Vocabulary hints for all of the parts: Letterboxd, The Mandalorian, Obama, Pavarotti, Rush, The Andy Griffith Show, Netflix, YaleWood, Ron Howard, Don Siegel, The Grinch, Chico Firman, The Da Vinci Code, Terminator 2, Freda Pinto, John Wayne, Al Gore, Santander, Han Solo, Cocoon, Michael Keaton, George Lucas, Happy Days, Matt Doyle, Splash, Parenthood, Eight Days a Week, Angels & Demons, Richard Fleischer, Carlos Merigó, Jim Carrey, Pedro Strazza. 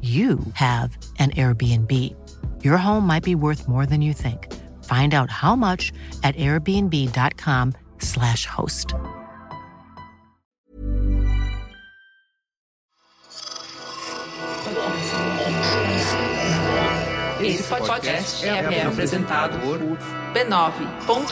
you have an Airbnb. Your home might be worth more than you think. Find out how much at airbnb.com/host. Esse podcast é apresentado por b9.com.br.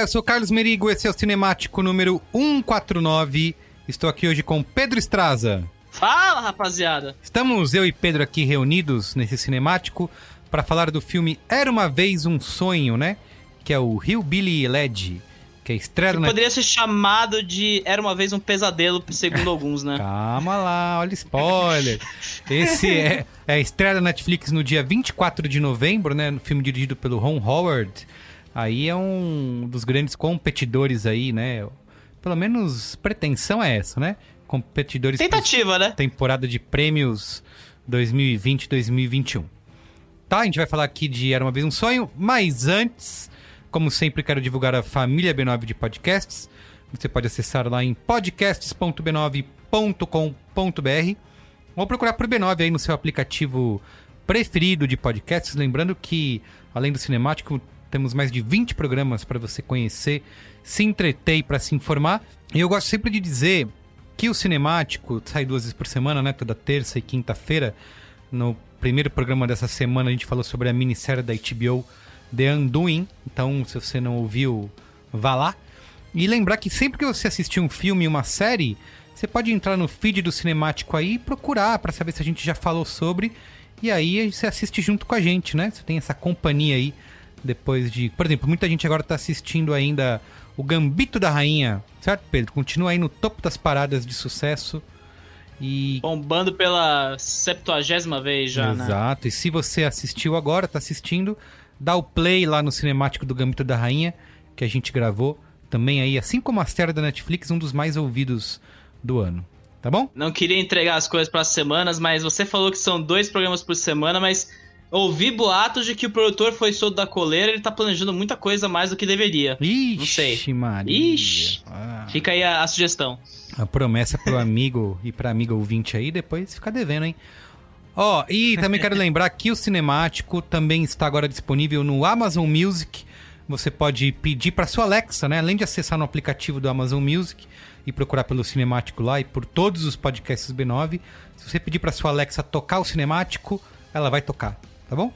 Eu sou Carlos Merigó, esse é o Cinemático número 149. Estou aqui hoje com Pedro Strazza. Fala, rapaziada! Estamos eu e Pedro aqui reunidos nesse Cinemático para falar do filme Era uma Vez um Sonho, né? Que é o Hillbilly Elegy, que é estreia... Poderia ser chamado de Era uma Vez um Pesadelo, segundo alguns, né? Calma lá, olha spoiler! Esse é a estreia da Netflix no dia 24 de novembro, né? No filme dirigido pelo Ron Howard... Aí é um dos grandes competidores aí, né? Pelo menos pretensão é essa, né? Competidores... Tentativa, né? Temporada de prêmios 2020-2021. Tá, a gente vai falar aqui de Era Uma Vez Um Sonho, mas antes, como sempre, quero divulgar a família B9 de podcasts. Você pode acessar lá em podcasts.b9.com.br ou procurar por B9 aí no seu aplicativo preferido de podcasts. Lembrando que, além do Cinemático... Temos mais de 20 programas para você conhecer, se entreter e para se informar. E eu gosto sempre de dizer que o Cinemático sai 2 vezes por semana, né? Toda terça e quinta-feira. No primeiro programa dessa semana a gente falou sobre a minissérie da HBO The Undoing. Então, se você não ouviu, vá lá. E lembrar que sempre que você assistir um filme, uma série, você pode entrar no feed do Cinemático aí e procurar para saber se a gente já falou sobre. E aí você assiste junto com a gente, né? Você tem essa companhia aí. Depois de... Por exemplo, muita gente agora tá assistindo ainda o Gambito da Rainha. Certo, Pedro? Continua aí no topo das paradas de sucesso. E... bombando pela 70ª vez já, né? Exato. E se você assistiu agora, tá assistindo, dá o play lá no Cinemático do Gambito da Rainha, que a gente gravou também aí, assim como a série da Netflix, um dos mais ouvidos do ano. Tá bom? Não queria entregar as coisas pras semanas, mas você falou que são 2 programas por semana, mas... ouvi boatos de que o produtor foi solto da coleira, ele tá planejando muita coisa mais do que deveria. Ixi, não sei. Maria. Ixi, fica aí a sugestão. A promessa pro amigo e pra amiga ouvinte aí, depois fica devendo, hein? Ó, e também quero lembrar que o Cinemático também está agora disponível no Amazon Music, Você pode pedir para sua Alexa, né? Além de acessar no aplicativo do Amazon Music e procurar pelo Cinemático lá e por todos os podcasts B9, se você pedir para sua Alexa tocar o Cinemático, ela vai tocar, tá bom?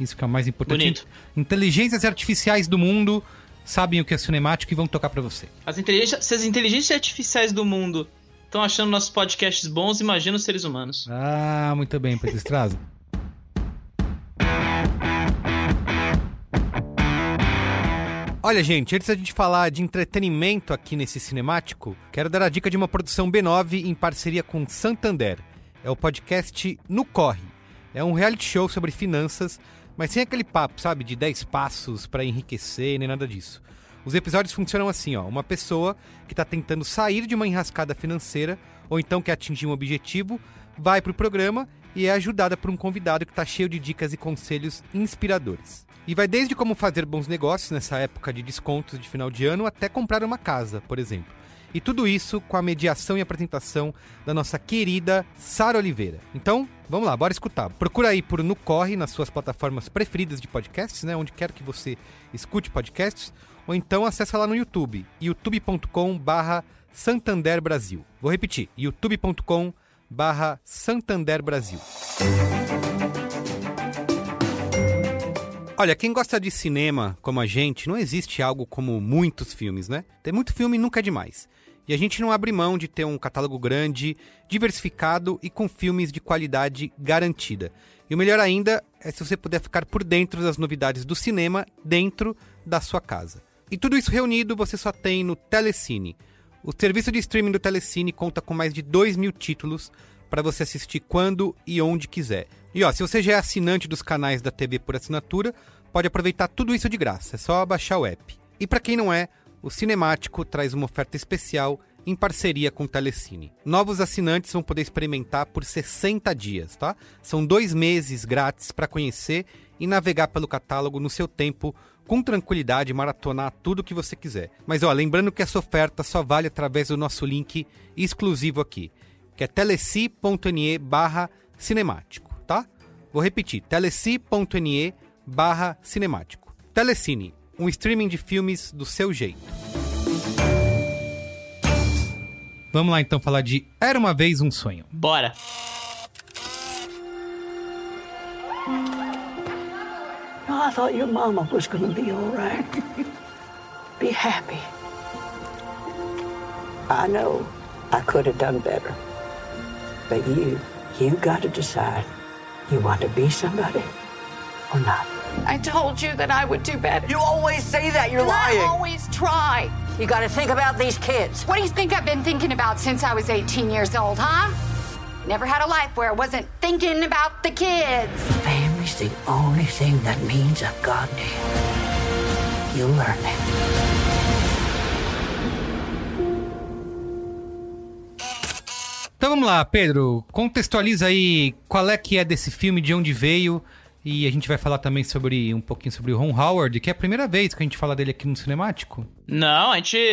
Isso que é o mais importante. Bonito. Inteligências artificiais do mundo sabem o que é Cinemático e vão tocar para você. Se as inteligências artificiais do mundo estão achando nossos podcasts bons, imagina os seres humanos. Ah, muito bem, Pedro Strazza. Olha, gente, antes da gente falar de entretenimento aqui nesse Cinemático, quero dar a dica de uma produção B9 em parceria com Santander. É o podcast No Corre. É um reality show sobre finanças, mas sem aquele papo, sabe, de 10 passos para enriquecer, nem nada disso. Os episódios funcionam assim, ó. Uma pessoa que está tentando sair de uma enrascada financeira, ou então quer atingir um objetivo, vai para o programa e é ajudada por um convidado que está cheio de dicas e conselhos inspiradores. E vai desde como fazer bons negócios nessa época de descontos de final de ano até comprar uma casa, por exemplo. E tudo isso com a mediação e apresentação da nossa querida Sara Oliveira. Então, vamos lá, bora escutar. Procura aí por No Corre nas suas plataformas preferidas de podcasts, né? Onde quer que você escute podcasts. Ou então acessa lá no YouTube, youtube.com/Santander Brasil. Vou repetir, youtube.com/Santander Brasil. Olha, quem gosta de cinema como a gente, não existe algo como muitos filmes, né? Tem muito filme e nunca é demais. E a gente não abre mão de ter um catálogo grande, diversificado e com filmes de qualidade garantida. E o melhor ainda é se você puder ficar por dentro das novidades do cinema dentro da sua casa. E tudo isso reunido você só tem no Telecine. O serviço de streaming do Telecine conta com mais de 2.000 títulos para você assistir quando e onde quiser. E ó, se você já é assinante dos canais da TV por assinatura, pode aproveitar tudo isso de graça, é só baixar o app. E para quem não é, o Cinemático traz uma oferta especial em parceria com o Telecine. Novos assinantes vão poder experimentar por 60 dias, tá? São 2 meses grátis para conhecer e navegar pelo catálogo no seu tempo, com tranquilidade, maratonar tudo o que você quiser. Mas ó, lembrando que essa oferta só vale através do nosso link exclusivo aqui, que é telecine.me/cinemático, tá? Vou repetir, telecine.me/cinemático. Telecine, um streaming de filmes do seu jeito. Vamos lá então falar de Era uma Vez um Sonho. Bora! Well, I thought your mama was gonna be all right. Be happy. I know I could have done better. But you got to decide you want to be somebody or not. I told you that I would do better. You always say that. You're lying. I always try. You got to think about these kids. What do you think I've been thinking about since I was 18 years old, huh? Never had a life where I wasn't thinking about the kids. Family's the only thing that means a goddamn. You learn it. Então vamos lá, Pedro, contextualiza aí qual é que é desse filme, de onde veio, e a gente vai falar também sobre um pouquinho sobre o Ron Howard, que é a primeira vez que a gente fala dele aqui no Cinemático. Não,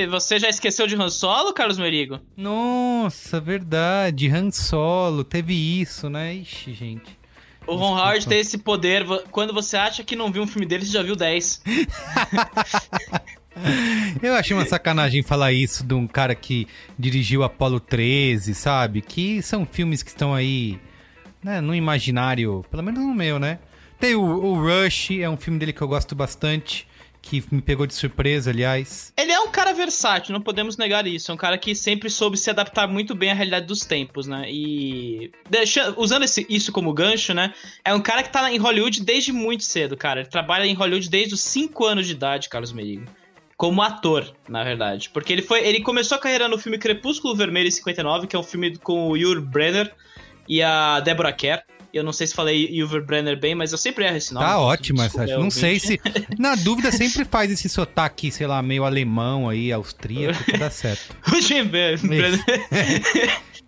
você já esqueceu de Han Solo, Carlos Merigó? Nossa, verdade, Han Solo, teve isso, né? Ixi, gente. O Ron Howard tem esse poder, quando você acha que não viu um filme dele, você já viu 10. Eu achei uma sacanagem falar isso de um cara que dirigiu Apollo 13, sabe? Que são filmes que estão aí, né, no imaginário, pelo menos no meu, né? Tem o Rush, é um filme dele que eu gosto bastante, que me pegou de surpresa, aliás. Ele é um cara versátil, não podemos negar isso. É um cara que sempre soube se adaptar muito bem à realidade dos tempos, né? E usando isso como gancho, né? É um cara que tá em Hollywood desde muito cedo, cara. Ele trabalha em Hollywood desde os 5 anos de idade, Carlos Merigó. Como ator, na verdade. Porque ele começou a carreira no filme Crepúsculo Vermelho em 59, que é um filme com o Yul Brynner e a Deborah Kerr. Eu não sei se falei Yul Brynner bem, mas eu sempre erro esse nome. Tá ótimo, desculpa, não sei se... Na dúvida, sempre faz esse sotaque, sei lá, meio alemão aí, austríaco, que dá certo.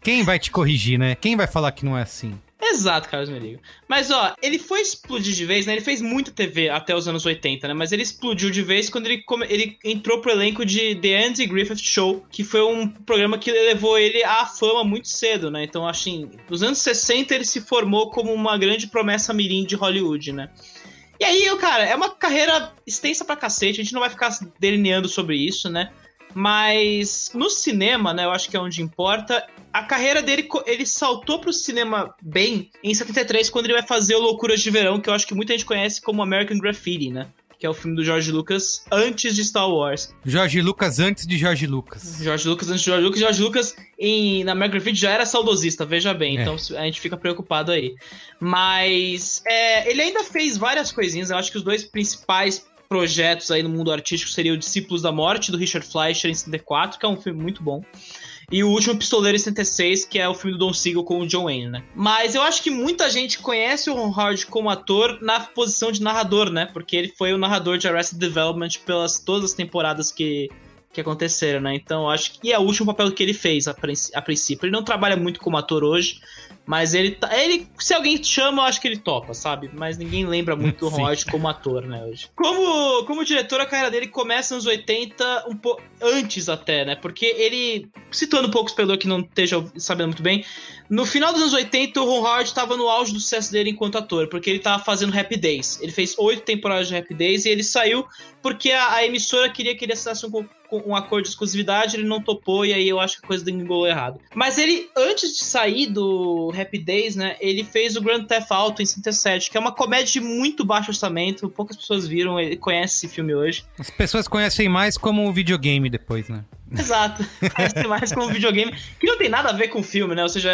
Quem vai te corrigir, né? Quem vai falar que não é assim? Exato, Carlos Merigó. Mas, ó, ele foi explodir de vez, né? Ele fez muita TV até os anos 80, né? Mas ele explodiu de vez quando ele entrou pro elenco de The Andy Griffith Show, que foi um programa que levou ele à fama muito cedo, né? Então, assim, nos anos 60 ele se formou como uma grande promessa mirim de Hollywood, né? E aí, cara, é uma carreira extensa pra cacete, a gente não vai ficar delineando sobre isso, né? Mas no cinema, né, eu acho que é onde importa, a carreira dele, ele saltou pro cinema bem em 73, quando ele vai fazer o Loucuras de Verão, que eu acho que muita gente conhece como American Graffiti, né? Que é o filme do George Lucas antes de Star Wars. George Lucas antes de George Lucas. George Lucas antes de George Lucas. George Lucas na American Graffiti já era saudosista, veja bem. É. Então a gente fica preocupado aí. Mas ele ainda fez várias coisinhas. Eu acho que os dois principais projetos aí no mundo artístico seriam o Discípulos da Morte, do Richard Fleischer, em 74, que é um filme muito bom. E o Último Pistoleiro, em 76, que é o filme do Don Siegel com o John Wayne, né? Mas eu acho que muita gente conhece o Ron Howard como ator na posição de narrador, né? Porque ele foi o narrador de Arrested Development pelas todas as temporadas que aconteceram, né? Então eu acho que é o último papel que ele fez, a princípio. Ele não trabalha muito como ator hoje, mas ele se alguém chama, eu acho que ele topa, sabe? Mas ninguém lembra muito do Ron Howard como ator, né, hoje. Como diretor, a carreira dele começa nos 80, um pouco antes até, né? Porque ele, citando um pouco o espectador que não esteja sabendo muito bem, no final dos anos 80, o Ron Howard estava no auge do sucesso dele enquanto ator, porque ele estava fazendo Happy Days. Ele fez 8 temporadas de Happy Days e ele saiu porque a emissora queria que ele assinasse um acordo de exclusividade, ele não topou e aí eu acho que a coisa dengolou errado. Mas ele, antes de sair do Happy Days, né, ele fez o Grand Theft Auto em 77, que é uma comédia de muito baixo orçamento, poucas pessoas viram e conhecem esse filme hoje. As pessoas conhecem mais como um videogame depois, né? Exato, conhecem mais como um videogame, que não tem nada a ver com o filme, né? Ou seja,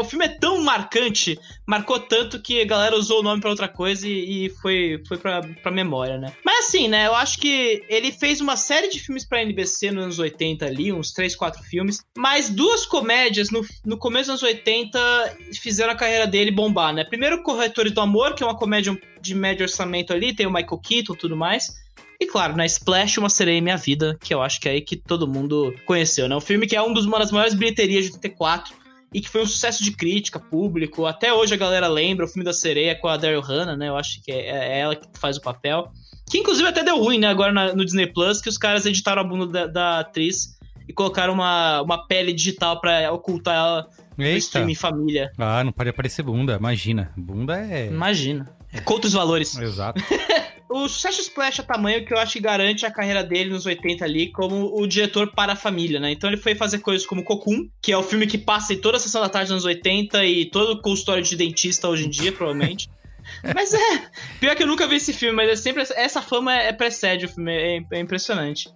o filme é tão marcante, marcou tanto que a galera usou o nome pra outra coisa e foi pra memória, né? Mas assim, né, eu acho que ele fez uma série de filmes pra NBC nos anos 80 ali, uns 3, 4 filmes, mas duas comédias no começo dos anos 80 fizeram a carreira dele bombar, né? Primeiro, Corretores do Amor, que é uma comédia de médio orçamento ali, tem o Michael Keaton e tudo mais, e claro, na Splash, Uma Sereia em Minha Vida, que eu acho que é aí que todo mundo conheceu, né? Um filme que é uma das maiores bilheterias de 84, e que foi um sucesso de crítica, público, até hoje a galera lembra, o filme da sereia com a Daryl Hannah, né? Eu acho que é ela que faz o papel. Que inclusive até deu ruim, né, agora no Disney Plus, que os caras editaram a bunda da atriz e colocaram uma pele digital pra ocultar ela no streaming família. Ah, não pode aparecer bunda, imagina. Bunda é... Imagina. É contra os valores. Exato. O sucesso Splash é tamanho que eu acho que garante a carreira dele nos 80 ali como o diretor para a família, né? Então ele foi fazer coisas como Cocoon, que é o filme que passa em toda a sessão da tarde nos anos 80 e todo o consultório de dentista hoje em dia, provavelmente. Mas pior que eu nunca vi esse filme, mas é sempre essa fama precede o filme, é impressionante.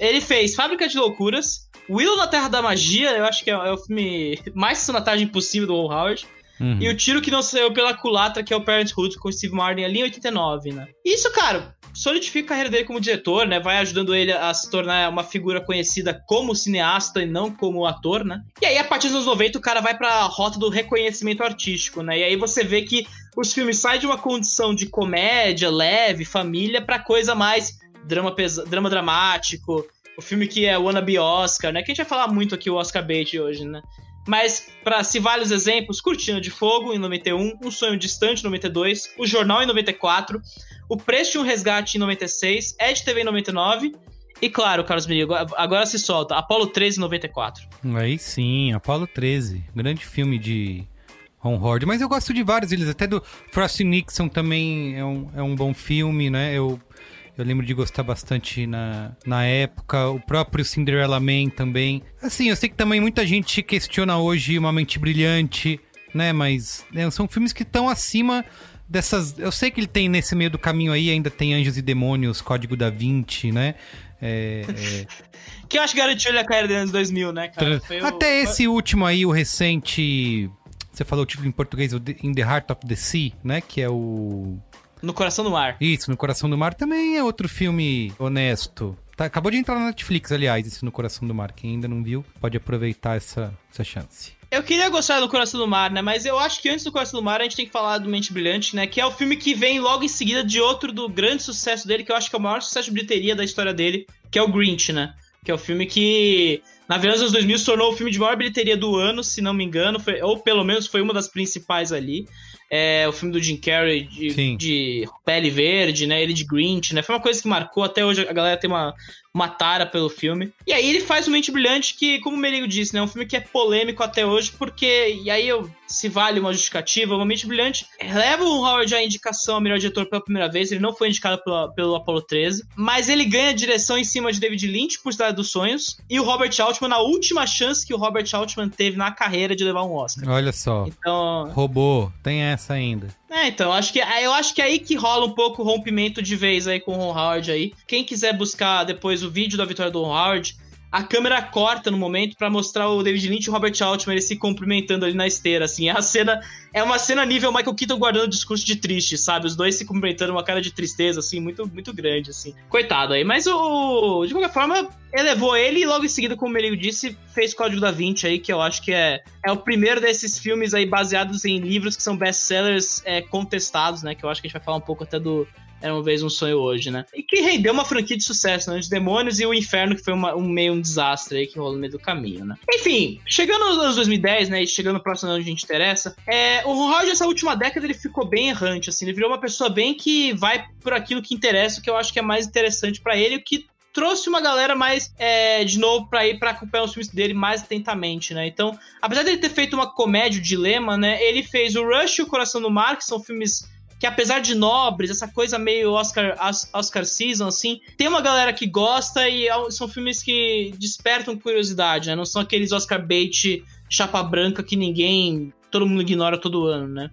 Ele fez Fábrica de Loucuras, Willow na Terra da Magia, eu acho que é o filme mais sessão da tarde impossível do Ron Howard. Uhum. E O Tiro que Não Saiu Pela Culatra, que é o Parenthood com o Steve Martin ali em 89, né? Isso, cara, solidifica a carreira dele como diretor, né? Vai ajudando ele a se tornar uma figura conhecida como cineasta e não como ator, né? E aí, a partir dos anos 90, o cara vai pra rota do reconhecimento artístico, né? E aí você vê que os filmes saem de uma condição de comédia leve, família, pra coisa mais drama dramático, o filme que é wannabe Oscar, né? Que a gente vai falar muito aqui o Oscar bait hoje, né? Mas, para se vários exemplos, Cortina de Fogo, em 91, Um Sonho Distante, em 92, O Jornal, em 94, O Preço de um Resgate, em 96, EdTV, em 99, e claro, Carlos Merigó, agora se solta, Apollo 13, em 94. Aí sim, Apollo 13, grande filme de Ron Howard, mas eu gosto de vários deles, até do Frost e Nixon também é um bom filme, né, Eu lembro de gostar bastante na época, o próprio Cinderella Man também. Assim, eu sei que também muita gente questiona hoje Uma Mente Brilhante, né? Mas são filmes que estão acima dessas... Eu sei que ele tem nesse meio do caminho aí, ainda tem Anjos e Demônios, Código Da Vinci, né? Que eu acho que garantiu ele a carreira dos anos 2000, né, cara? Até esse último aí, o recente... Você falou o título em português, In the Heart of the Sea, né? Que é o... No Coração do Mar. Isso, No Coração do Mar também é outro filme honesto. Tá, acabou de entrar na Netflix, aliás, esse No Coração do Mar. Quem ainda não viu, pode aproveitar essa chance. Eu queria gostar do Coração do Mar, né? Mas eu acho que antes do Coração do Mar, a gente tem que falar do Mente Brilhante, né? Que é o filme que vem logo em seguida de outro do grande sucesso dele, que eu acho que é o maior sucesso de bilheteria da história dele, que é o Grinch, né? Que é o filme que Na virada dos 2000 se tornou o filme de maior bilheteria do ano, se não me engano, foi, ou pelo menos foi uma das principais ali. É, o filme do Jim Carrey de Pele Verde, né? Ele de Grinch, né? Foi uma coisa que marcou, até hoje a galera tem uma tara pelo filme. E aí ele faz O Mente Brilhante, que, como o Merigo disse, né? É um filme que é polêmico até hoje, porque... E aí, se vale uma justificativa, O Mente Brilhante leva o Howard à indicação ao melhor diretor pela primeira vez. Ele não foi indicado pelo Apollo 13, mas ele ganha direção em cima de David Lynch por Cidade dos Sonhos e o Robert Altman, na última chance que o Robert Altman teve na carreira de levar um Oscar. Olha só. Então... Robô. Tem essa ainda. É, então, eu acho que é aí que rola um pouco o rompimento de vez aí com o Ron Howard aí. Quem quiser buscar depois o vídeo da vitória do Ron Howard, a câmera corta no momento pra mostrar o David Lynch e o Robert Altman, eles se cumprimentando ali na esteira, assim. É uma cena nível Michael Keaton guardando o discurso de triste, sabe? Os dois se cumprimentando, uma cara de tristeza, assim, muito, muito grande, assim. Coitado aí, mas de qualquer forma, elevou ele e logo em seguida, como o Merigo disse, fez Código da Vinci aí, que eu acho que é o primeiro desses filmes aí baseados em livros que são best-sellers contestados, né? Que eu acho que a gente vai falar um pouco até do Era uma Vez um Sonho hoje, né? E que rendeu uma franquia de sucesso, né? Os Demônios e o Inferno, que foi meio um desastre aí que rolou no meio do caminho, né? Enfim, chegando aos anos 2010, né? E chegando no próximo ano que a gente interessa, o Ron Howard, nessa última década, ele ficou bem errante, assim. Ele virou uma pessoa bem que vai por aquilo que interessa, o que eu acho que é mais interessante pra ele, o que trouxe uma galera mais, de novo, pra ir pra acompanhar os filmes dele mais atentamente, né? Então, apesar dele ter feito uma comédia, o Dilema, né? Ele fez o Rush e o Coração do Mar, que são filmes que, apesar de nobres, essa coisa meio Oscar season, assim, tem uma galera que gosta e são filmes que despertam curiosidade, né? Não são aqueles Oscar bait chapa branca que todo mundo ignora todo ano, né?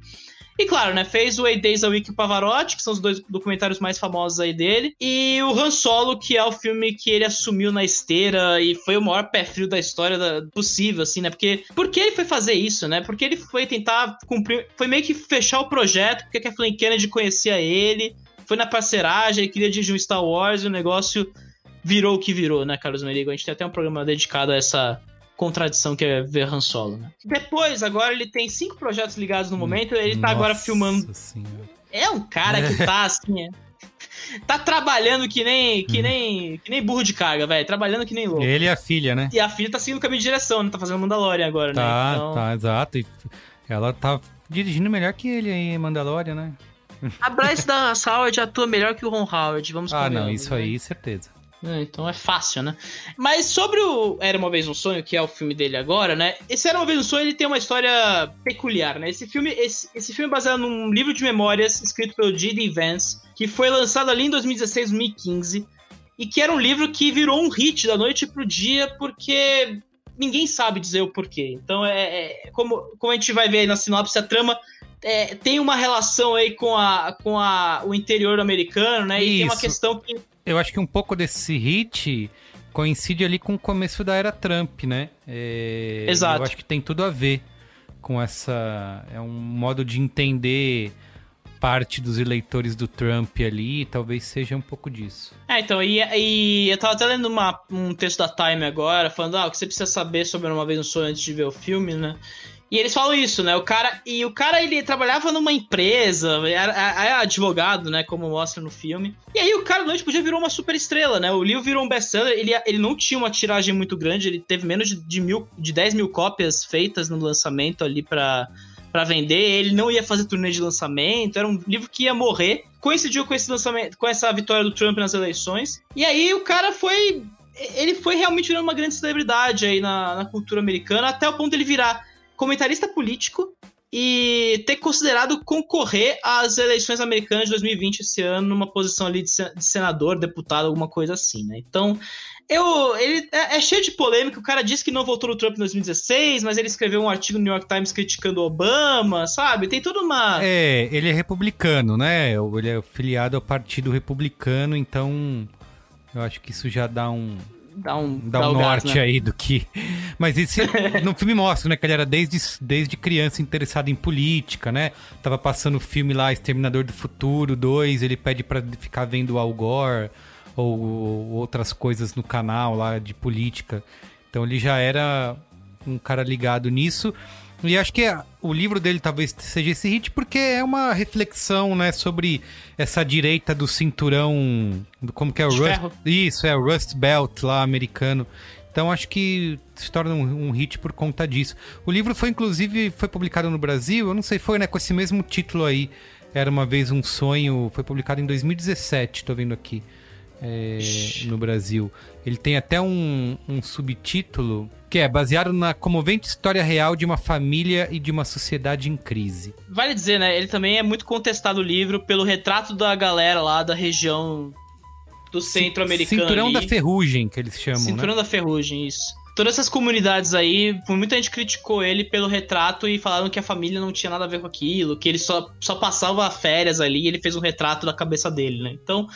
E claro, né, fez o 8 Days a Week e o Pavarotti, que são os dois documentários mais famosos aí dele, e o Han Solo, que é o filme que ele assumiu na esteira e foi o maior pé frio da história possível, assim, né, porque ele foi fazer isso, né, porque ele foi tentar cumprir, foi meio que fechar o projeto, porque a Kathleen Kennedy conhecia ele, foi na parceragem, ele queria dirigir um Star Wars e o negócio virou o que virou, né, Carlos Merigo? A gente tem até um programa dedicado a essa contradição que é ver Han Solo, né? Depois, agora ele tem 5 projetos ligados no momento, ele tá agora filmando. Senhora. É um cara que tá assim, tá trabalhando que nem burro de carga, velho, trabalhando que nem louco. Ele e a filha, né? E a filha tá seguindo o caminho de direção, né? Tá fazendo Mandalorian agora, né? Então... Tá, exato. E ela tá dirigindo melhor que ele em Mandalorian, né? A Bryce Dallas Howard atua melhor que o Ron Howard, vamos combinar. Ah, não, isso aí, certeza. Então é fácil, né? Mas sobre o Era Uma Vez um Sonho, que é o filme dele agora, né? Esse Era Uma Vez um Sonho, ele tem uma história peculiar, né? Esse filme é baseado num livro de memórias escrito pelo J.D. Vance, que foi lançado ali em 2016, 2015, e que era um livro que virou um hit da noite pro dia, porque ninguém sabe dizer o porquê. Então, como a gente vai ver aí na sinopse, a trama... tem uma relação aí com o interior americano, né? E isso. Tem uma questão que... Eu acho que um pouco desse hit coincide ali com o começo da era Trump, né? Exato. Eu acho que tem tudo a ver com essa... É um modo de entender parte dos eleitores do Trump ali, talvez seja um pouco disso. Então, e eu tava até lendo um texto da Time agora, falando, o que você precisa saber sobre Era Uma Vez um Sonho antes de ver o filme, né? E eles falam isso, né? O cara, ele trabalhava numa empresa, era advogado, né? Como mostra no filme. E aí o cara, noite por dia, virou uma super estrela, né? O livro virou um best-seller. Ele não tinha uma tiragem muito grande. Ele teve menos de 10 mil cópias feitas no lançamento ali pra vender. Ele não ia fazer turnê de lançamento. Era um livro que ia morrer. Coincidiu com esse lançamento, com essa vitória do Trump nas eleições. E aí o cara foi... Ele foi realmente virando uma grande celebridade aí na cultura americana. Até o ponto dele virar... comentarista político e ter considerado concorrer às eleições americanas de 2020 esse ano numa posição ali de senador, deputado, alguma coisa assim, né? Então, ele é cheio de polêmica. O cara disse que não votou no Trump em 2016, mas ele escreveu um artigo no New York Times criticando Obama, sabe? Tem toda uma... ele é republicano, né? Ele é filiado ao Partido Republicano, então eu acho que isso já dá um... Dá um norte gás, né? Aí do que... Mas isso no filme mostra, né? Que ele era desde criança interessado em política, né? Tava passando o filme lá, Exterminador do Futuro 2, ele pede pra ficar vendo Al Gore ou outras coisas no canal lá de política. Então ele já era um cara ligado nisso. E acho que o livro dele talvez seja esse hit, porque é uma reflexão, né, sobre essa direita do cinturão... Como que é o Rust? Isso, é o Rust Belt lá, americano. Então acho que se torna um hit por conta disso. O livro foi, inclusive, foi publicado no Brasil, eu não sei, foi, né? Com esse mesmo título aí, Era Uma Vez Um Sonho, foi publicado em 2017, tô vendo aqui, no Brasil. Ele tem até um subtítulo, que é baseado na comovente história real de uma família e de uma sociedade em crise. Vale dizer, né? Ele também é muito contestado, o livro, pelo retrato da galera lá da região do centro americano. Cinturão ali. Da Ferrugem, que eles chamam, Cinturão, né? Da Ferrugem, isso. Todas essas comunidades aí, muita gente criticou ele pelo retrato e falaram que a família não tinha nada a ver com aquilo, que ele só passava férias ali e ele fez um retrato da cabeça dele, né? Então,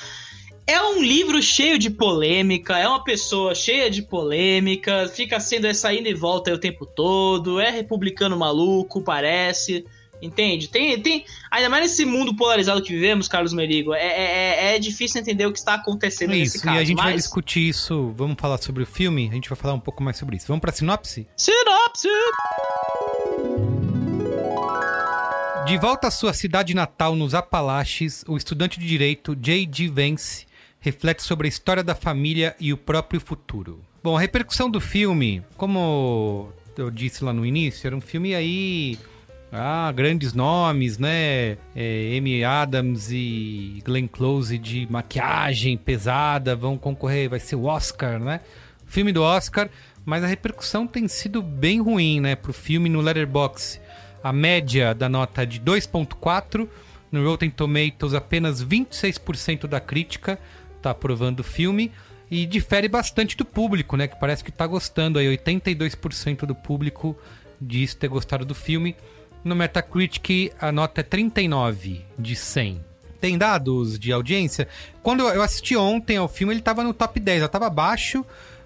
é um livro cheio de polêmica, é uma pessoa cheia de polêmica, fica sendo essa ida e volta aí o tempo todo, é republicano maluco, parece... Entende? Tem, ainda mais nesse mundo polarizado que vivemos, Carlos Merigó, é difícil entender o que está acontecendo nesse caso. E a gente vai discutir isso, vamos falar sobre o filme, a gente vai falar um pouco mais sobre isso. Vamos para a sinopse? Sinopse! De volta à sua cidade natal, nos Apalaches, o estudante de direito J.D. Vance reflete sobre a história da família e o próprio futuro. Bom, a repercussão do filme, como eu disse lá no início, era um filme aí... grandes nomes, né? Amy Adams e Glenn Close de maquiagem pesada vão concorrer, vai ser o Oscar, né? Filme do Oscar, mas a repercussão tem sido bem ruim, né? Pro filme no Letterboxd. A média da nota é de 2.4, no Rotten Tomatoes apenas 26% da crítica tá aprovando o filme e difere bastante do público, né? Que parece que tá gostando aí, 82% do público diz ter gostado do filme. No Metacritic, a nota é 39 de 100. Tem dados de audiência? Quando eu assisti ontem ao filme, ele estava no top 10. Ela estava abaixo,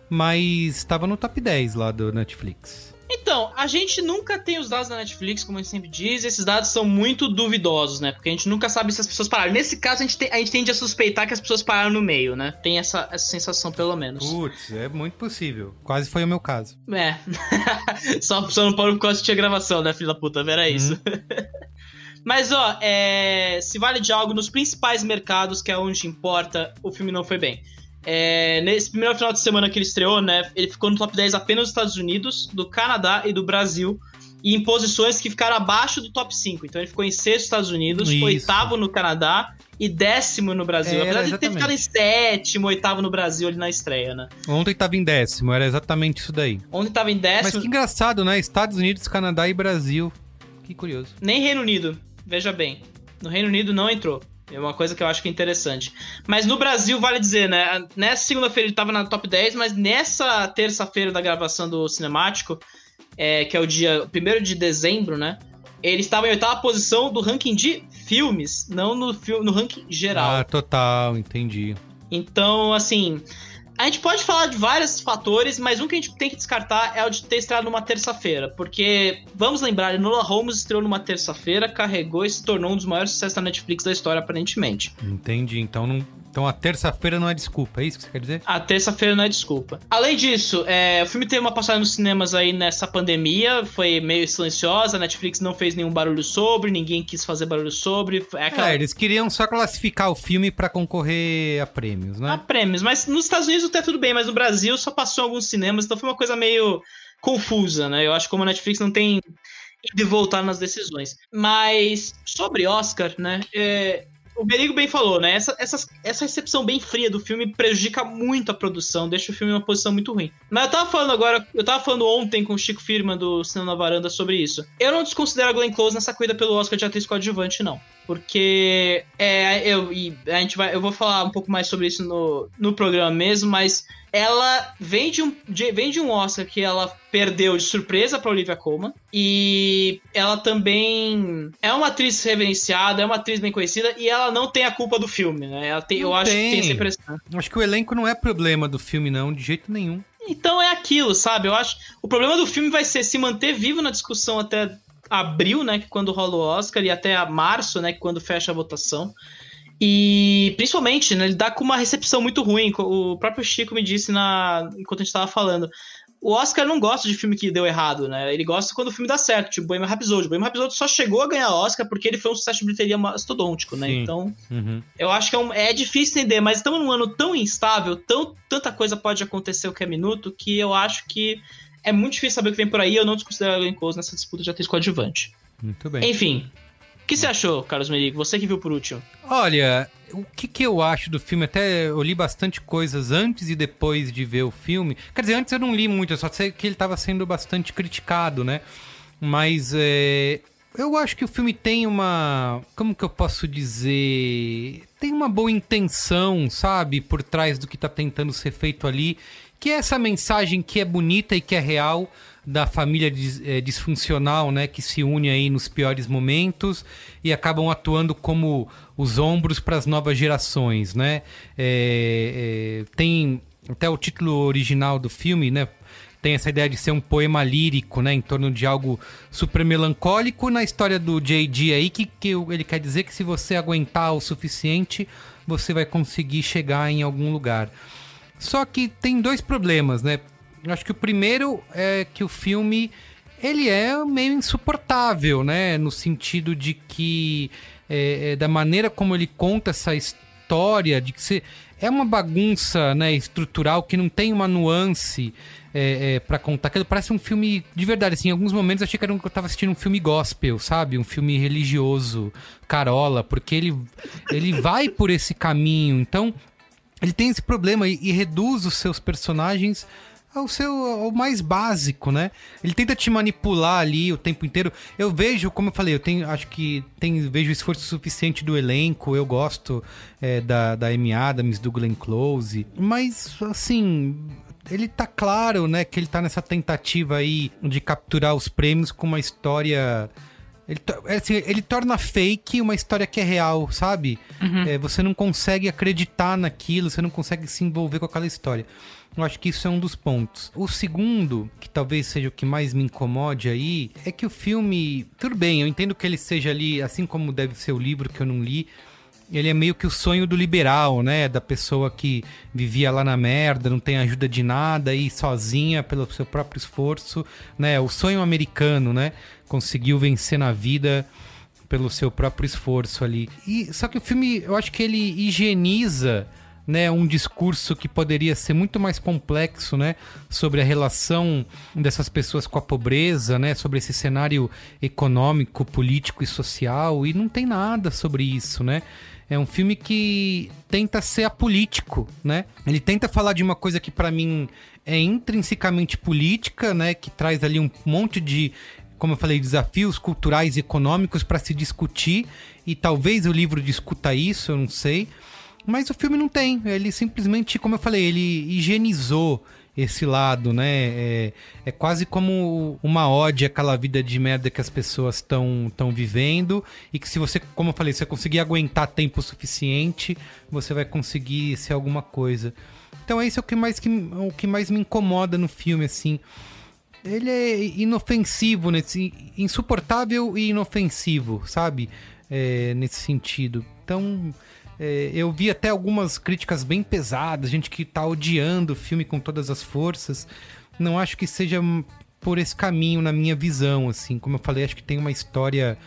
mas estava no top 10 lá do Netflix. Então, a gente nunca tem os dados da Netflix, como a gente sempre diz. Esses dados são muito duvidosos, né? Porque a gente nunca sabe se as pessoas pararam. Nesse caso, a gente tende a suspeitar que as pessoas pararam no meio, né? Tem essa sensação, pelo menos. Putz, é muito possível. Quase foi o meu caso. É. Só não parou por causa que tinha gravação, né, filho da puta? Era isso. Mas, se vale de algo, nos principais mercados, que é onde importa, o filme não foi bem. Nesse primeiro final de semana que ele estreou, né, ele ficou no top 10 apenas dos Estados Unidos, do Canadá e do Brasil, e em posições que ficaram abaixo do top 5. Então ele ficou em sexto nos Estados Unidos, oitavo no Canadá e décimo no Brasil. Apesar de ter ficado em sétimo, oitavo no Brasil ali na estreia, né? Ontem tava em décimo, era exatamente isso daí. Ontem tava em décimo. Mas que engraçado, né? Estados Unidos, Canadá e Brasil. Que curioso. Nem Reino Unido, veja bem. No Reino Unido não entrou. É uma coisa que eu acho que é interessante. Mas no Brasil, vale dizer, né? Nessa segunda-feira ele estava na top 10, mas nessa terça-feira da gravação do Cinemático, que é o dia 1º de dezembro, né? Ele estava em oitava posição do ranking de filmes, não no ranking geral. Ah, total, entendi. Então, assim... A gente pode falar de vários fatores, mas um que a gente tem que descartar é o de ter estreado numa terça-feira. Porque, vamos lembrar, Enola Holmes estreou numa terça-feira, carregou e se tornou um dos maiores sucessos da Netflix da história, aparentemente. Entendi. Então a terça-feira não é desculpa, é isso que você quer dizer? A terça-feira não é desculpa. Além disso, o filme teve uma passagem nos cinemas aí nessa pandemia, foi meio silenciosa, a Netflix não fez nenhum barulho sobre, ninguém quis fazer barulho sobre. Eles queriam só classificar o filme pra concorrer a prêmios, né? A prêmios, mas nos Estados Unidos até tudo bem, mas no Brasil só passou em alguns cinemas, então foi uma coisa meio confusa, né? Eu acho que como a Netflix não tem de voltar nas decisões. Mas sobre Oscar, né? O Merigó bem falou, né? Essa recepção bem fria do filme prejudica muito a produção, deixa o filme em uma posição muito ruim. Mas eu tava falando ontem com o Chico Firman do Cinema na Varanda sobre isso. Eu não desconsidero a Glenn Close nessa corrida pelo Oscar de atriz coadjuvante, não. Porque eu vou falar um pouco mais sobre isso no programa mesmo, mas ela vem de um Oscar que ela perdeu de surpresa pra Olivia Colman, e ela também é uma atriz reverenciada, é uma atriz bem conhecida, e ela não tem a culpa do filme, né? Eu acho que tem essa impressão. Acho que o elenco não é problema do filme, não, de jeito nenhum. Então é aquilo, sabe? Eu acho o problema do filme vai ser se manter vivo na discussão até abril, né, que quando rola o Oscar, e até março, né, que quando fecha a votação. E, principalmente, né, ele dá com uma recepção muito ruim. O próprio Chico me disse enquanto a gente estava falando. O Oscar não gosta de filme que deu errado, né? Ele gosta quando o filme dá certo, tipo Bohemian Rhapsody. Bohemian Rhapsody só chegou a ganhar Oscar porque ele foi um sucesso de bilheteria mastodôntico, né? Sim. Então, eu acho que é difícil entender, mas estamos num ano tão instável, tanta coisa pode acontecer o que é minuto, que eu acho que é muito difícil saber o que vem por aí. Eu não desconsidero a Glenn Close nessa disputa de atriz coadjuvante. Muito bem. Enfim, o que você achou, Carlos Merigó? Você que viu por último. Olha, o que eu acho do filme? Até eu li bastante coisas antes e depois de ver o filme. Quer dizer, antes eu não li muito, eu só sei que ele estava sendo bastante criticado, né? Mas eu acho que o filme tem uma... Como que eu posso dizer? Tem uma boa intenção, sabe? Por trás do que está tentando ser feito ali. Que é essa mensagem que é bonita e que é real da família disfuncional, né? Que se une aí nos piores momentos e acabam atuando como os ombros para as novas gerações, né? Tem até o título original do filme, né? Tem essa ideia de ser um poema lírico, né? Em torno de algo super melancólico. Na história do J.D. aí, que ele quer dizer que se você aguentar o suficiente, você vai conseguir chegar em algum lugar. Só que tem dois problemas, né? Eu acho que o primeiro é que o filme, ele é meio insuportável, né? No sentido de que, da maneira como ele conta essa história, de que é uma bagunça, né, estrutural, que não tem uma nuance pra contar. Parece um filme de verdade, assim, em alguns momentos eu achei que eu estava assistindo um filme gospel, sabe? Um filme religioso, carola, porque ele vai por esse caminho, então... Ele tem esse problema e reduz os seus personagens ao mais básico, né? Ele tenta te manipular ali o tempo inteiro. Eu vejo, como eu falei, vejo esforço suficiente do elenco. Eu gosto da Amy Adams, do Glenn Close. Mas, assim, ele tá claro, né? Que ele tá nessa tentativa aí de capturar os prêmios com uma história... Ele torna fake uma história que é real, sabe? Uhum. Você não consegue acreditar naquilo, você não consegue se envolver com aquela história. Eu acho que isso é um dos pontos. O segundo, que talvez seja o que mais me incomode aí, é que o filme... Tudo bem, eu entendo que ele seja ali, assim como deve ser o livro que eu não li, ele é meio que o sonho do liberal, né? Da pessoa que vivia lá na merda, não tem ajuda de nada, e sozinha, pelo seu próprio esforço, né? O sonho americano, né? Conseguiu vencer na vida pelo seu próprio esforço ali. Só que o filme, eu acho que ele higieniza, né, um discurso que poderia ser muito mais complexo, né, sobre a relação dessas pessoas com a pobreza, né, sobre esse cenário econômico, político e social, e não tem nada sobre isso, né? É um filme que tenta ser apolítico, né? Ele tenta falar de uma coisa que para mim é intrinsecamente política, né, que traz ali um monte de, como eu falei, desafios culturais e econômicos para se discutir, e talvez o livro discuta isso, eu não sei. Mas o filme não tem, ele simplesmente, como eu falei, ele higienizou esse lado, né? É quase como uma ode àquela vida de merda que as pessoas estão vivendo, e que se você, como eu falei, se você conseguir aguentar tempo suficiente, você vai conseguir ser alguma coisa. Então isso é o que mais me incomoda no filme, assim. Ele é inofensivo, né? Insuportável e inofensivo, sabe? Nesse sentido. Então... eu vi até algumas críticas bem pesadas, gente que tá odiando o filme com todas as forças. Não acho que seja por esse caminho, na minha visão, assim. Como eu falei, acho que tem uma história,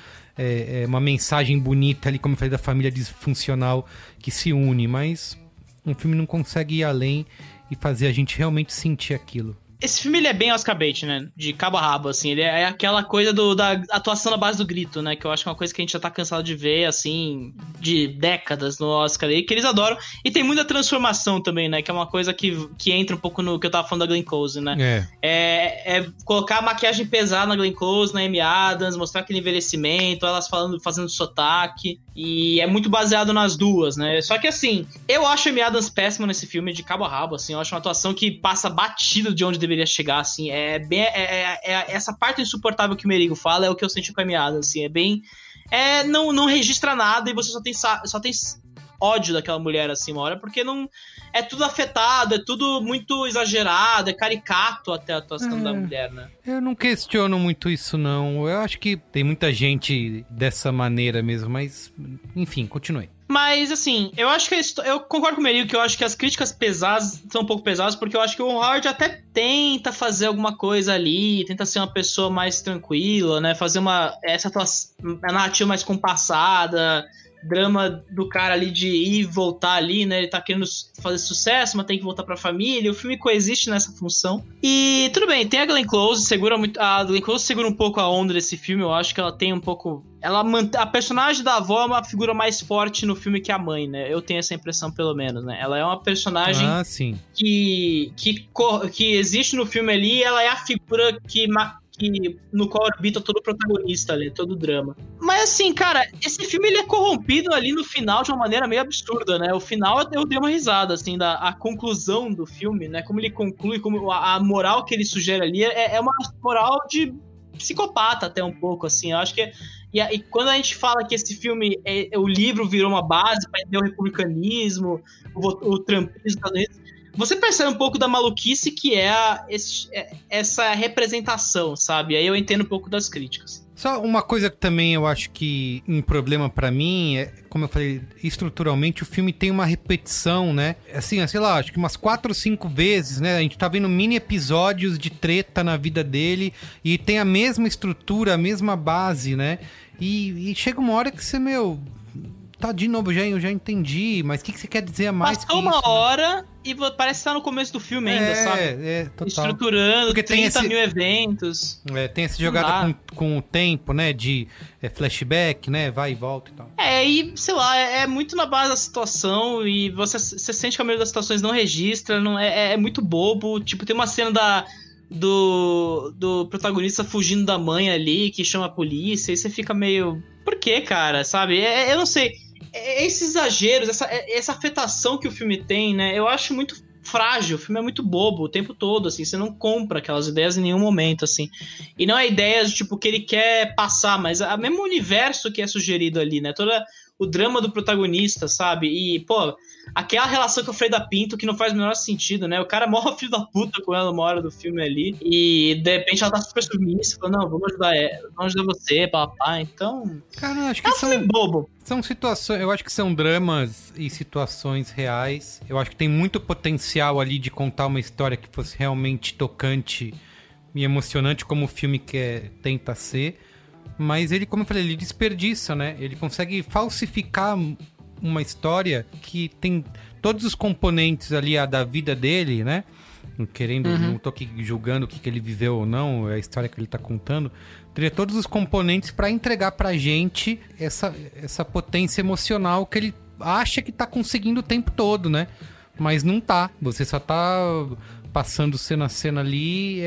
uma mensagem bonita ali, como eu falei, da família disfuncional que se une, mas um filme não consegue ir além e fazer a gente realmente sentir aquilo. Esse filme, ele é bem Oscar bait, né? De cabo a rabo, assim. Ele é aquela coisa da atuação na base do grito, né? Que eu acho que é uma coisa que a gente já tá cansado de ver, assim, de décadas no Oscar aí, que eles adoram. E tem muita transformação também, né? Que é uma coisa que entra um pouco no que eu tava falando da Glenn Close, né? É colocar a maquiagem pesada na Glenn Close, na Amy Adams, mostrar aquele envelhecimento, elas fazendo sotaque. E é muito baseado nas duas, né? Só que, assim, eu acho a Amy Adams péssima nesse filme, de cabo a rabo, assim. Eu acho uma atuação que passa batido de onde deveria chegar, assim, essa parte insuportável que o Merigó fala é o que eu senti com a Amy Adams, assim, não registra nada e você só tem ódio daquela mulher, assim, uma hora, porque não, é tudo afetado, é tudo muito exagerado, é caricato até a atuação da mulher, né? Eu não questiono muito isso, não, eu acho que tem muita gente dessa maneira mesmo, mas, enfim, continue. Mas, assim, eu acho que... Eu concordo com o Merigo que eu acho que as críticas pesadas são um pouco pesadas, porque eu acho que o Howard até tenta fazer alguma coisa ali, tenta ser uma pessoa mais tranquila, né? Fazer uma narrativa mais compassada, drama do cara ali de ir e voltar ali, né? Ele tá querendo fazer sucesso, mas tem que voltar pra família. O filme coexiste nessa função. E, tudo bem, tem a Glenn Close, segura muito... A Glenn Close segura um pouco a onda desse filme, eu acho que ela tem um pouco... A personagem da avó é uma figura mais forte no filme que a mãe, né? Eu tenho essa impressão, pelo menos, né? Ela é uma personagem que existe no filme ali, ela é a figura que no qual orbita todo o protagonista ali, todo o drama. Mas assim, cara, esse filme ele é corrompido ali no final de uma maneira meio absurda, né? O final eu dei uma risada, assim, a conclusão do filme, né? Como ele conclui, como a moral que ele sugere ali é uma moral de psicopata até um pouco, assim. Eu acho que... E quando a gente fala que esse filme, o livro virou uma base para entender o republicanismo, o trumpismo, você percebe um pouco da maluquice que é essa representação, sabe? Aí eu entendo um pouco das críticas. Só uma coisa que também eu acho que um problema pra mim é, como eu falei, estruturalmente o filme tem uma repetição, né? Assim, sei lá, acho que umas 4 ou 5 vezes, né? A gente tá vendo mini episódios de treta na vida dele e tem a mesma estrutura, a mesma base, né? E chega uma hora que você, tá, de novo, eu já entendi, mas o que você quer dizer a mais? Passou uma hora, né? E parece que tá no começo do filme ainda, sabe? Total. Estruturando, porque 30 mil eventos. Tem essa jogada com o tempo, né? De flashback, né? Vai e volta e tal. E sei lá, é muito na base da situação e você sente que a maioria das situações não registra, não, é muito bobo. Tipo, tem uma cena do protagonista fugindo da mãe ali, que chama a polícia, e você fica meio... Por quê, cara? Sabe? Eu não sei... Esses exageros, essa afetação que o filme tem, né? Eu acho muito frágil, o filme é muito bobo o tempo todo, assim, você não compra aquelas ideias em nenhum momento, assim. E não é ideias, tipo, que ele quer passar, mas é o mesmo universo que é sugerido ali, né? Todo o drama do protagonista, sabe? E, pô, aquela relação com a Freda Pinto que não faz o menor sentido, né? O cara morre filho da puta com ela uma hora do filme ali e, de repente, ela tá super submissa, falando, não, vamos ajudar ela, vamos ajudar você, papá, então... Cara, acho que é um filme bobo. São situações, eu acho que são dramas e situações reais. Eu acho que tem muito potencial ali de contar uma história que fosse realmente tocante e emocionante, como o filme tenta ser. Mas ele, como eu falei, ele desperdiça, né? Ele consegue falsificar uma história que tem todos os componentes ali da vida dele, né? Não tô aqui julgando o que ele viveu ou não, a história que ele tá contando. Teria todos os componentes pra entregar pra gente essa potência emocional que ele acha que tá conseguindo o tempo todo, né? Mas não tá. Você só tá passando cena a cena ali,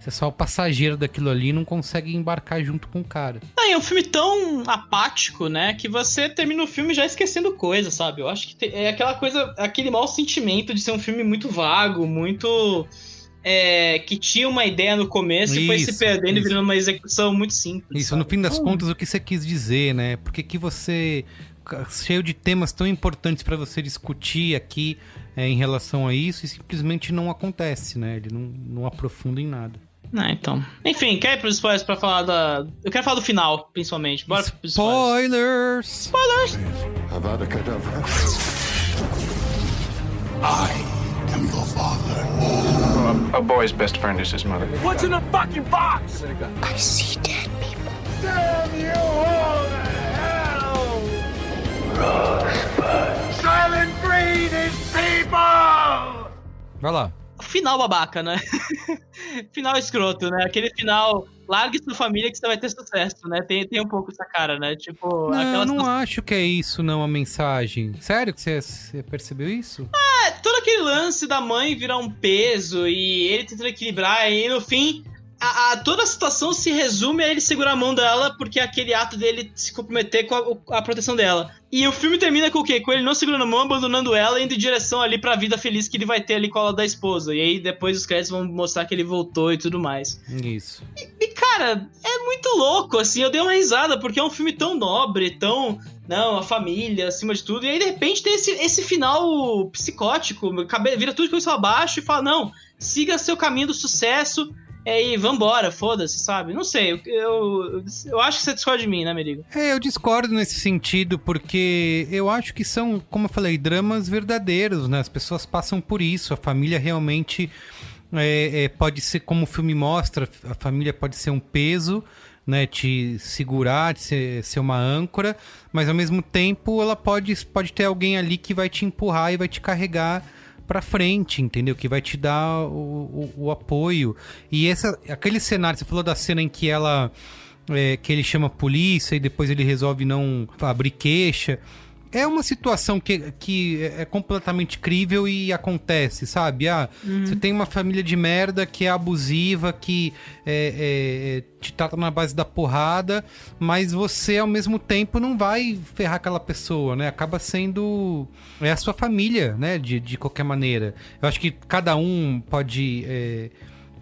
você é só o passageiro daquilo ali e não consegue embarcar junto com o cara. É um filme tão apático, né? Que você termina o filme já esquecendo coisa, sabe? Eu acho que é aquela coisa, aquele mau sentimento de ser um filme muito vago, muito... que tinha uma ideia no começo e foi se perdendo e virando uma execução muito simples. Isso, sabe? No fim das contas, o que você quis dizer, né? Porque que você... cheio de temas tão importantes para você discutir aqui em relação a isso e simplesmente não acontece, né? Ele não aprofunda em nada. Ah, então. Enfim, quer ir pros spoilers pra falar da... Eu quero falar do final, principalmente. Bora pros spoilers! Spoilers! I am your father. Well, a boy's best friend is his mother. What's in the fucking box? I see dead people. Damn you all to hell! Rosebud. Silent breed is people! Vai lá. Final babaca, né? Final escroto, né? Aquele final, largue sua família que você vai ter sucesso, né? Tem um pouco essa cara, né? Tipo... acho que é isso, não, a mensagem. Sério que você percebeu isso? Todo aquele lance da mãe virar um peso e ele tentando equilibrar e, no fim, toda a situação se resume a ele segurar a mão dela porque é aquele ato dele se comprometer com a proteção dela. E o filme termina com o quê? Com ele não segurando a mão, abandonando ela e indo em direção ali pra vida feliz que ele vai ter ali com ela da esposa. E aí depois os créditos vão mostrar que ele voltou e tudo mais. Isso. E cara, é muito louco, assim, eu dei uma risada, porque é um filme tão nobre, tão... Não, a família, acima de tudo. E aí, de repente, tem esse final psicótico, vira tudo com isso abaixo e fala, não, siga seu caminho do sucesso E vambora, foda-se, sabe? Não sei, eu acho que você discorda de mim, né, Merigo? É, eu discordo nesse sentido, porque eu acho que são, como eu falei, dramas verdadeiros, né? As pessoas passam por isso, a família realmente pode ser, como o filme mostra, a família pode ser um peso, né? Te segurar, ser uma âncora, mas ao mesmo tempo ela pode ter alguém ali que vai te empurrar e vai te carregar pra frente, entendeu? Que vai te dar o apoio. E aquele cenário, você falou da cena em que que ele chama a polícia e depois ele resolve não abrir queixa. É uma situação que é completamente crível e acontece, sabe? Você tem uma família de merda que é abusiva, que te trata na base da porrada, mas você, ao mesmo tempo, não vai ferrar aquela pessoa, né? Acaba sendo... é a sua família, né? De qualquer maneira. Eu acho que cada um pode...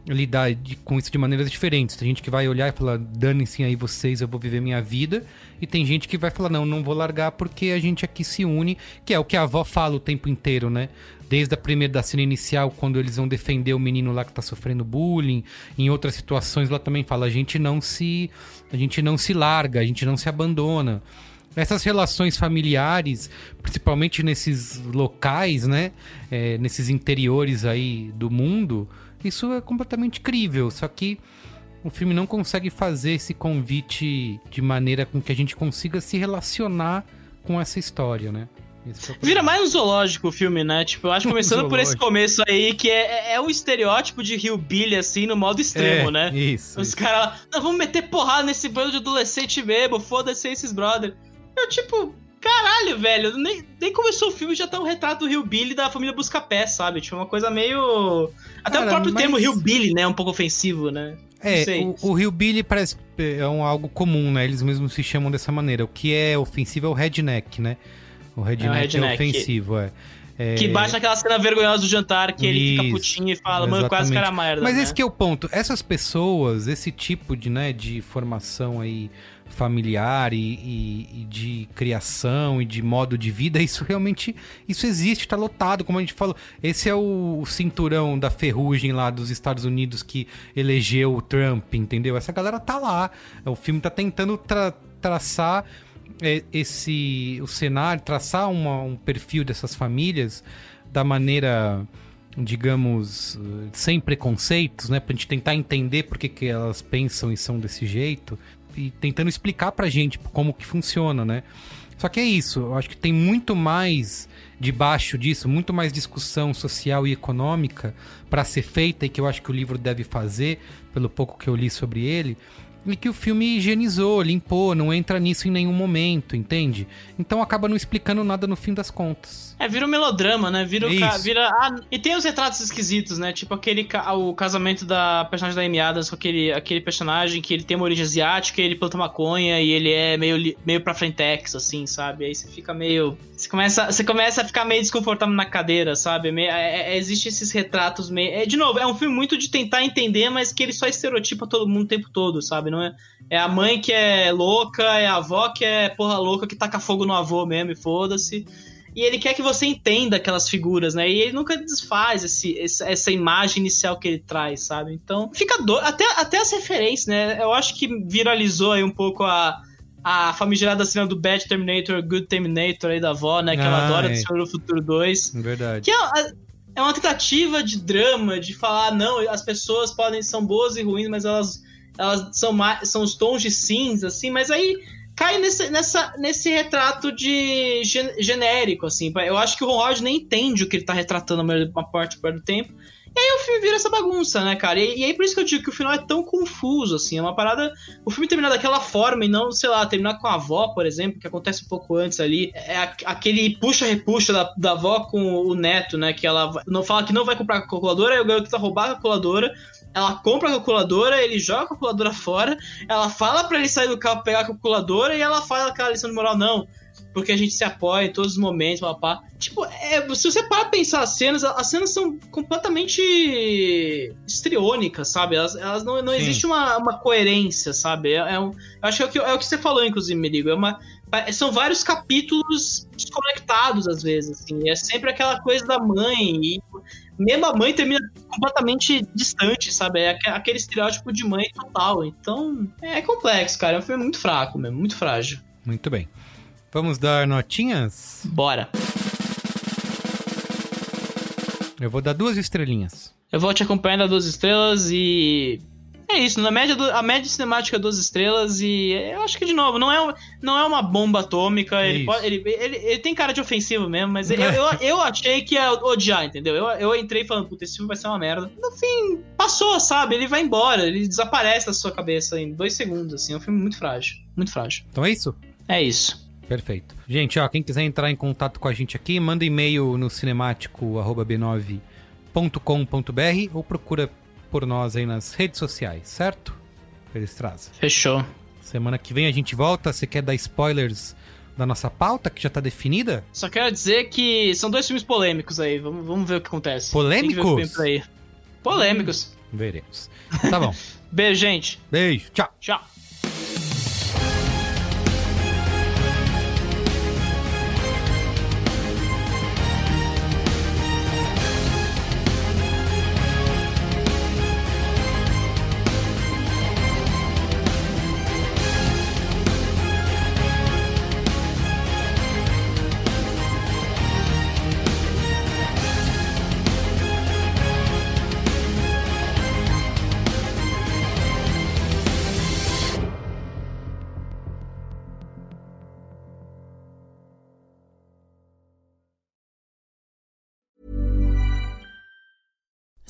lidar com isso de maneiras diferentes. Tem gente que vai olhar e falar, dane-se aí vocês, eu vou viver minha vida. E tem gente que vai falar, não vou largar porque a gente aqui se une, que é o que a avó fala o tempo inteiro, né? Desde a primeira da cena inicial, quando eles vão defender o menino lá que tá sofrendo bullying, em outras situações ela também fala, a gente não se larga, a gente não se abandona. Essas relações familiares, principalmente nesses locais, né? Nesses interiores aí do mundo, isso é completamente crível, só que o filme não consegue fazer esse convite de maneira com que a gente consiga se relacionar com essa história, né? Vira mais um zoológico o filme, né? Tipo, eu acho que começando por esse começo aí, que é um estereótipo de hillbilly, assim, no modo extremo, né? Isso. Os caras lá, nós vamos meter porrada nesse bando de adolescente bebo, foda-se esses brother. Eu, tipo... caralho, velho, nem começou o filme já tá um retrato do Hillbilly da família Buscapé, sabe? Tipo, uma coisa meio... até o próprio termo Hillbilly, né? É um pouco ofensivo, né? O Hillbilly parece algo comum, né? Eles mesmos se chamam dessa maneira. O que é ofensivo é o redneck, né? O redneck é ofensivo, que baixa naquela cena vergonhosa do jantar, que ele fica putinho e fala, mano, quase cara merda. Mas esse que é o ponto. Essas pessoas, esse tipo de formação aí... familiar e de criação e de modo de vida, isso realmente, isso existe, tá lotado, como a gente falou, esse é o cinturão da ferrugem lá dos Estados Unidos que elegeu o Trump, entendeu? Essa galera tá lá, o filme tá tentando traçar o cenário, traçar um perfil dessas famílias da maneira, digamos, sem preconceitos, né, pra gente tentar entender por que elas pensam e são desse jeito, e tentando explicar pra gente como que funciona, né? Só que é isso, eu acho que tem muito mais debaixo disso, muito mais discussão social e econômica pra ser feita, e que eu acho que o livro deve fazer, pelo pouco que eu li sobre ele, e que o filme higienizou, limpou, não entra nisso em nenhum momento, entende? Então acaba não explicando nada no fim das contas. Vira um melodrama, né? E tem os retratos esquisitos, né? Tipo o casamento da personagem da Amy Adams com aquele personagem que ele tem uma origem asiática, ele planta maconha e ele é meio pra frentex, assim, sabe? Aí você fica meio... Você começa a ficar meio desconfortável na cadeira, sabe? Existem esses retratos meio... de novo, é um filme muito de tentar entender, mas que ele só estereotipa todo mundo o tempo todo, sabe? Não é a mãe que é louca, é a avó que é porra louca, que taca fogo no avô mesmo e foda-se. E ele quer que você entenda aquelas figuras, né? E ele nunca desfaz essa imagem inicial que ele traz, sabe? Então, fica até as referências, né? Eu acho que viralizou aí um pouco a famigerada cena do Bad Terminator, Good Terminator aí da avó, né? Que ela adora do Senhor do Futuro 2. Verdade. Que é uma tentativa de drama, de falar, não, as pessoas são boas e ruins, mas elas são os tons de cinza, assim, mas aí cai nesse retrato de genérico, assim. Eu acho que o Ron Howard nem entende o que ele tá retratando uma parte do tempo. E aí o filme vira essa bagunça, né, cara? E aí por isso que eu digo que o final é tão confuso, assim. É uma parada... O filme terminar daquela forma e não, sei lá, terminar com a avó, por exemplo, que acontece um pouco antes ali. É aquele puxa-repuxa da avó com o neto, né? Que ela não fala que não vai comprar a calculadora, aí o garoto tá roubando a calculadora. Ela compra a calculadora, ele joga a calculadora fora, ela fala pra ele sair do carro, pegar a calculadora, e ela fala aquela lição de moral, não, porque a gente se apoia em todos os momentos, papá. Tipo, se você parar pra pensar as cenas são completamente estriônicas, sabe? Elas não existe uma coerência, sabe? Eu acho que é o que você falou, inclusive, Merigo, são vários capítulos desconectados, às vezes, assim, é sempre aquela coisa da mãe, e mesmo a mãe termina completamente distante, sabe? É aquele estereótipo de mãe total. Então, é complexo, cara. É um filme muito fraco mesmo, muito frágil. Muito bem. Vamos dar notinhas? Bora. Eu vou dar 2 estrelinhas. Eu vou te acompanhar na 2 estrelas e... É isso, a média cinemática é 12 estrelas e eu acho que, de novo, não é uma bomba atômica, ele tem cara de ofensivo mesmo, mas eu achei que ia odiar, entendeu? Eu entrei falando, puta, esse filme vai ser uma merda. No fim, passou, sabe? Ele vai embora, ele desaparece da sua cabeça em 2 segundos, assim, é um filme muito frágil, muito frágil. Então é isso? É isso. Perfeito. Gente, ó, quem quiser entrar em contato com a gente aqui, manda e-mail no cinemático@b9.com.br ou procura por nós aí nas redes sociais, certo? Pedro Strazza. Fechou. Semana que vem a gente volta. Você quer dar spoilers da nossa pauta, que já tá definida? Só quero dizer que são 2 filmes polêmicos aí. Vamos ver o que acontece. Polêmicos? Tem que ver aí. Polêmicos. Veremos. Tá bom. Beijo, gente. Beijo. Tchau. Tchau.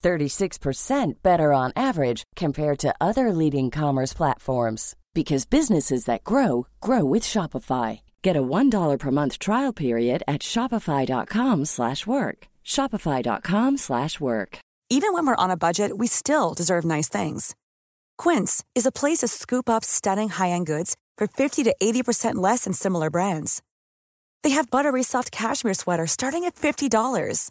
36% better on average compared to other leading commerce platforms. Because businesses that grow, grow with Shopify. Get a $1 per month trial period at shopify.com/work. Shopify.com/work. Even when we're on a budget, we still deserve nice things. Quince is a place to scoop up stunning high-end goods for 50 to 80% less than similar brands. They have buttery soft cashmere sweaters starting at $50.